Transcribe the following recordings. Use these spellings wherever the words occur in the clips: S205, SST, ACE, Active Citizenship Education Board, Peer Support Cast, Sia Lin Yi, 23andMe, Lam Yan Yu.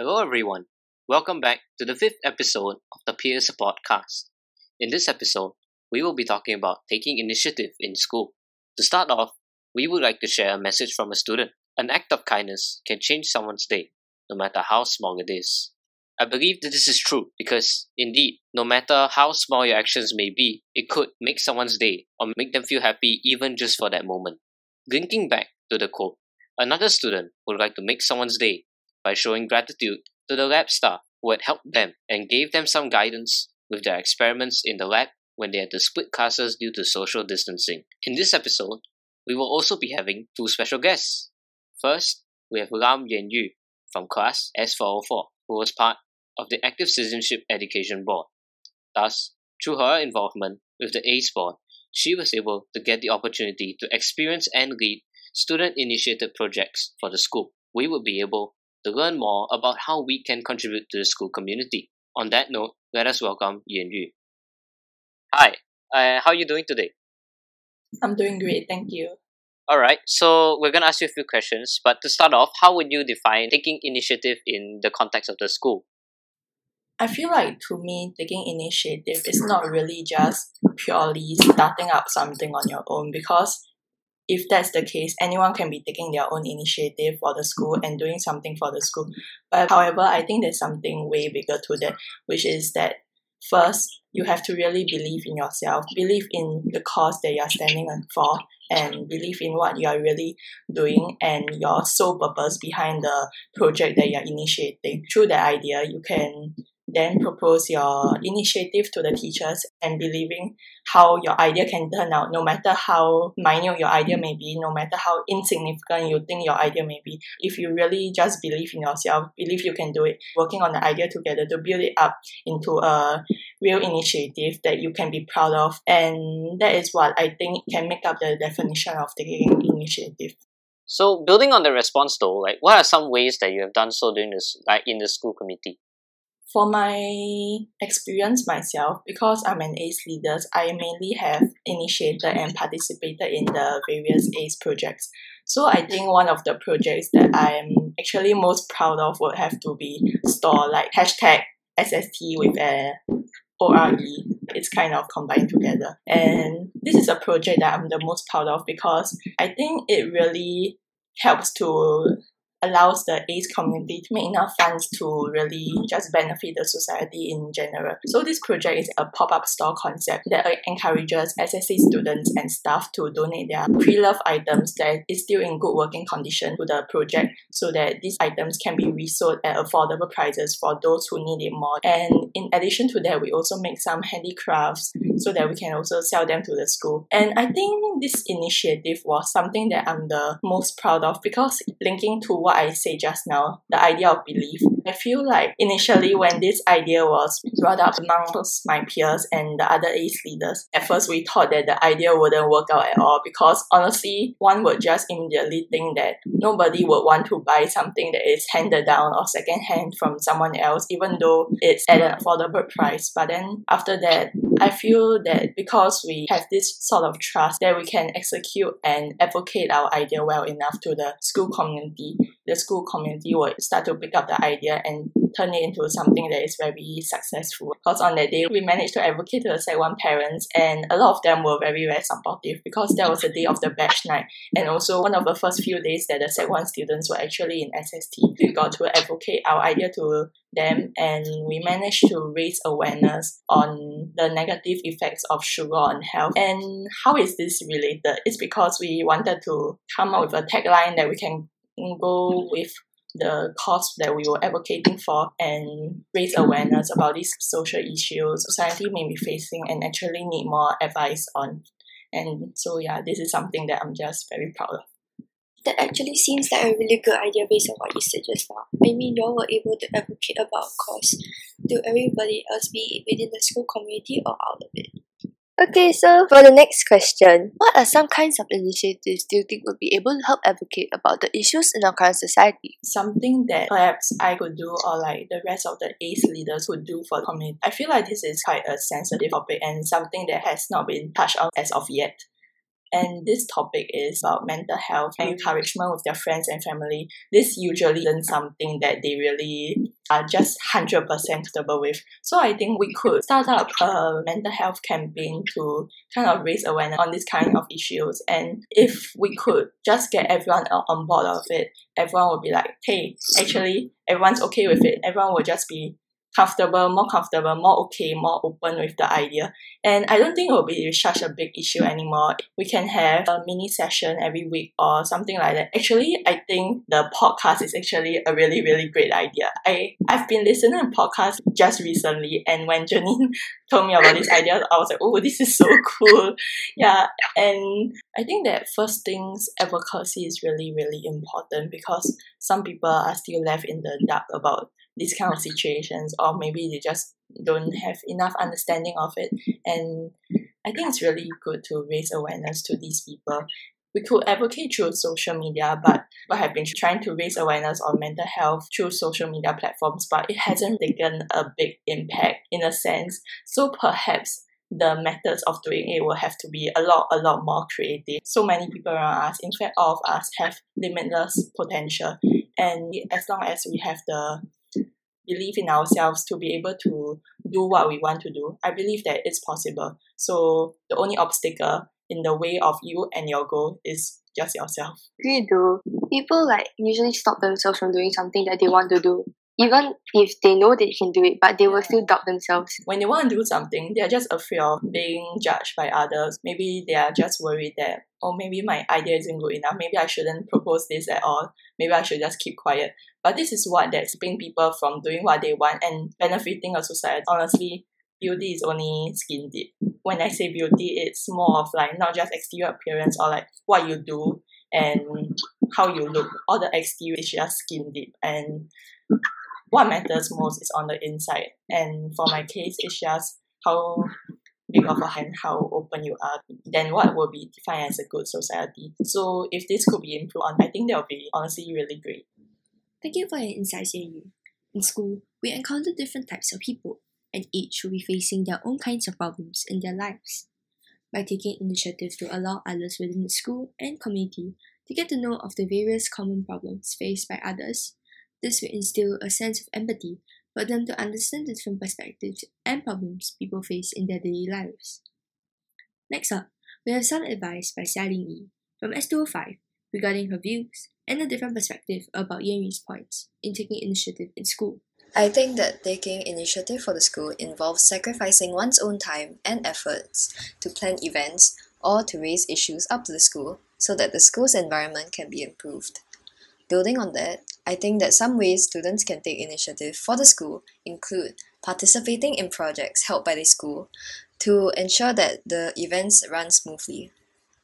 Hello everyone, welcome back to the 5th episode of the Peer Support Cast. In this episode, we will be talking about taking initiative in school. To start off, we would like to share a message from a student. An act of kindness can change someone's day, no matter how small it is. I believe that this is true because, indeed, no matter how small your actions may be, it could make someone's day or make them feel happy even just for that moment. Linking back to the quote, another student would like to make someone's day by showing gratitude to the lab staff who had helped them and gave them some guidance with their experiments in the lab when they had to split classes due to social distancing. In this episode, we will also be having two special guests. First, we have Lam Yan Yu from class S204, who was part of the Active Citizenship Education Board. Thus, through her involvement with the ACE board, she was able to get the opportunity to experience and lead student-initiated projects for the school. We would be able to learn more about how we can contribute to the school community. On that note, let us welcome Yan Yu. Hi, how are you doing today? I'm doing great, thank you. Alright, so we're going to ask you a few questions, but to start off, how would you define taking initiative in the context of the school? I feel like, to me, taking initiative is not really just purely starting up something on your own, because if that's the case, anyone can be taking their own initiative for the school and doing something for the school. But however, I think there's something way bigger to that, which is that first, you have to really believe in yourself, believe in the cause that you're standing for, and believe in what you're really doing and your sole purpose behind the project that you're initiating. Through that idea, you can then propose your initiative to the teachers and believing how your idea can turn out, no matter how minor your idea may be, no matter how insignificant you think your idea may be. If you really just believe in yourself, believe you can do it, working on the idea together to build it up into a real initiative that you can be proud of. And that is what I think can make up the definition of taking initiative. So building on the response though, what are some ways that you have done so during this, in the school committee? For my experience myself, because I'm an ACE leader, I mainly have initiated and participated in the various ACE projects. So I think one of the projects that I'm actually most proud of would have to be STORE, hashtag SST with a ORE. It's kind of combined together. And this is a project that I'm the most proud of because I think it really helps to allows the ACE community to make enough funds to really just benefit the society in general. So this project is a pop-up store concept that encourages SST students and staff to donate their pre-loved items that is still in good working condition to the project so that these items can be resold at affordable prices for those who need it more. And in addition to that, we also make some handicrafts so that we can also sell them to the school. And I think this initiative was something that I'm the most proud of because linking to what I said just now, the idea of belief. I feel like initially when this idea was brought up amongst my peers and the other ACE leaders, at first we thought that the idea wouldn't work out at all because honestly, one would just immediately think that nobody would want to buy something that is handed down or secondhand from someone else, even though it's at an affordable price. But then after that, I feel that because we have this sort of trust that we can execute and advocate our idea well enough to the school community, the school community will start to pick up the idea and turn it into something that is very successful. Because on that day, we managed to advocate to the Sec 1 parents and a lot of them were very, very supportive because that was the day of the batch night and also one of the first few days that the Sec 1 students were actually in SST. We got to advocate our idea to them and we managed to raise awareness on the negative effects of sugar on health. And how is this related? It's because we wanted to come up with a tagline that we can go with the cause that we were advocating for and raise awareness about these social issues society may be facing and actually need more advice on. And so yeah, this is something that I'm just very proud of. That actually seems like a really good idea based on what you said just now. I mean, y'all were able to advocate about cause to everybody else, be it within the school community or out of it. Okay, so for the next question, what are some kinds of initiatives do you think will be able to help advocate about the issues in our current society? Something that perhaps I could do or the rest of the ACE leaders would do for the community. I feel like this is quite a sensitive topic and something that has not been touched on as of yet. And this topic is about mental health and encouragement with their friends and family. This usually isn't something that they really are just 100% comfortable with. So I think we could start up a mental health campaign to kind of raise awareness on this kind of issues. And if we could just get everyone on board of it, everyone would be like, hey, actually, everyone's okay with it. Everyone will just be comfortable, more okay, more open with the idea. And I don't think it will be such a big issue anymore. We can have a mini session every week or something like that. Actually, I think the podcast is actually a really, really great idea. I've been listening to podcasts just recently, and when Janine told me about this idea, I was like, oh, this is so cool. Yeah, and I think that first things, advocacy is really, really important because some people are still left in the dark about these kind of situations, or maybe they just don't have enough understanding of it. And I think it's really good to raise awareness to these people. We could advocate through social media, but we have been trying to raise awareness on mental health through social media platforms, but it hasn't taken a big impact in a sense. So perhaps the methods of doing it will have to be a lot more creative. So many people around us, in fact all of us, have limitless potential. And as long as we have the believe in ourselves to be able to do what we want to do, I believe that it's possible. So the only obstacle in the way of you and your goal is just yourself. Really do. People usually stop themselves from doing something that they want to do. Even if they know they can do it, but they will still doubt themselves. When they want to do something, they are just afraid of being judged by others. Maybe they are just worried that, oh, maybe my idea isn't good enough. Maybe I shouldn't propose this at all. Maybe I should just keep quiet. But this is that's keeping people from doing what they want and benefiting a society. Honestly, beauty is only skin deep. When I say beauty, it's more of not just exterior appearance or what you do and how you look. All the exterior is just skin deep. And what matters most is on the inside, and for my case, it's just how big of a hand, how open you are, then what will be defined as a good society. So if this could be improved on, I think that would be honestly really great. Thank you for your insights, Sia Lin. In school, we encounter different types of people, and each will be facing their own kinds of problems in their lives. By taking initiative to allow others within the school and community to get to know of the various common problems faced by others, this will instill a sense of empathy for them to understand the different perspectives and problems people face in their daily lives. Next up, we have some advice by Sia Lin Yi from S205 regarding her views and a different perspective about Yan Yu's points in taking initiative in school. I think that taking initiative for the school involves sacrificing one's own time and efforts to plan events or to raise issues up to the school so that the school's environment can be improved. Building on that, I think that some ways students can take initiative for the school include participating in projects held by the school to ensure that the events run smoothly.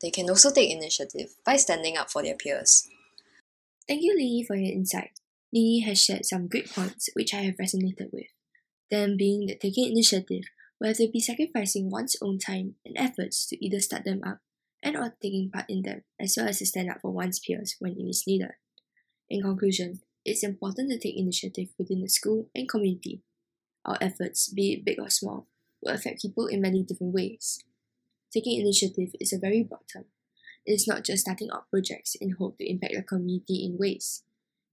They can also take initiative by standing up for their peers. Thank you, Lin Yi, for your insight. Lin Yi has shared some great points which I have resonated with, them being that taking initiative will have to be sacrificing one's own time and efforts to either start them up and or taking part in them, as well as to stand up for one's peers when it is needed. In conclusion, it's important to take initiative within the school and community. Our efforts, be it big or small, will affect people in many different ways. Taking initiative is a very broad term. It is not just starting up projects in hope to impact the community in ways.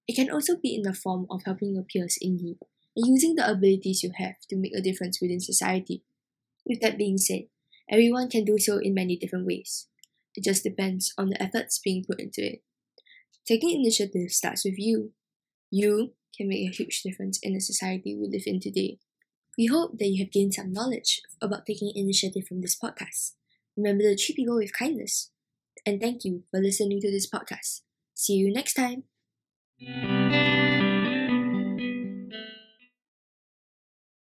It can also be in the form of helping your peers in need and using the abilities you have to make a difference within society. With that being said, everyone can do so in many different ways. It just depends on the efforts being put into it. Taking initiative starts with you. You can make a huge difference in the society we live in today. We hope that you have gained some knowledge about taking initiative from this podcast. Remember to treat people with kindness. And thank you for listening to this podcast. See you next time.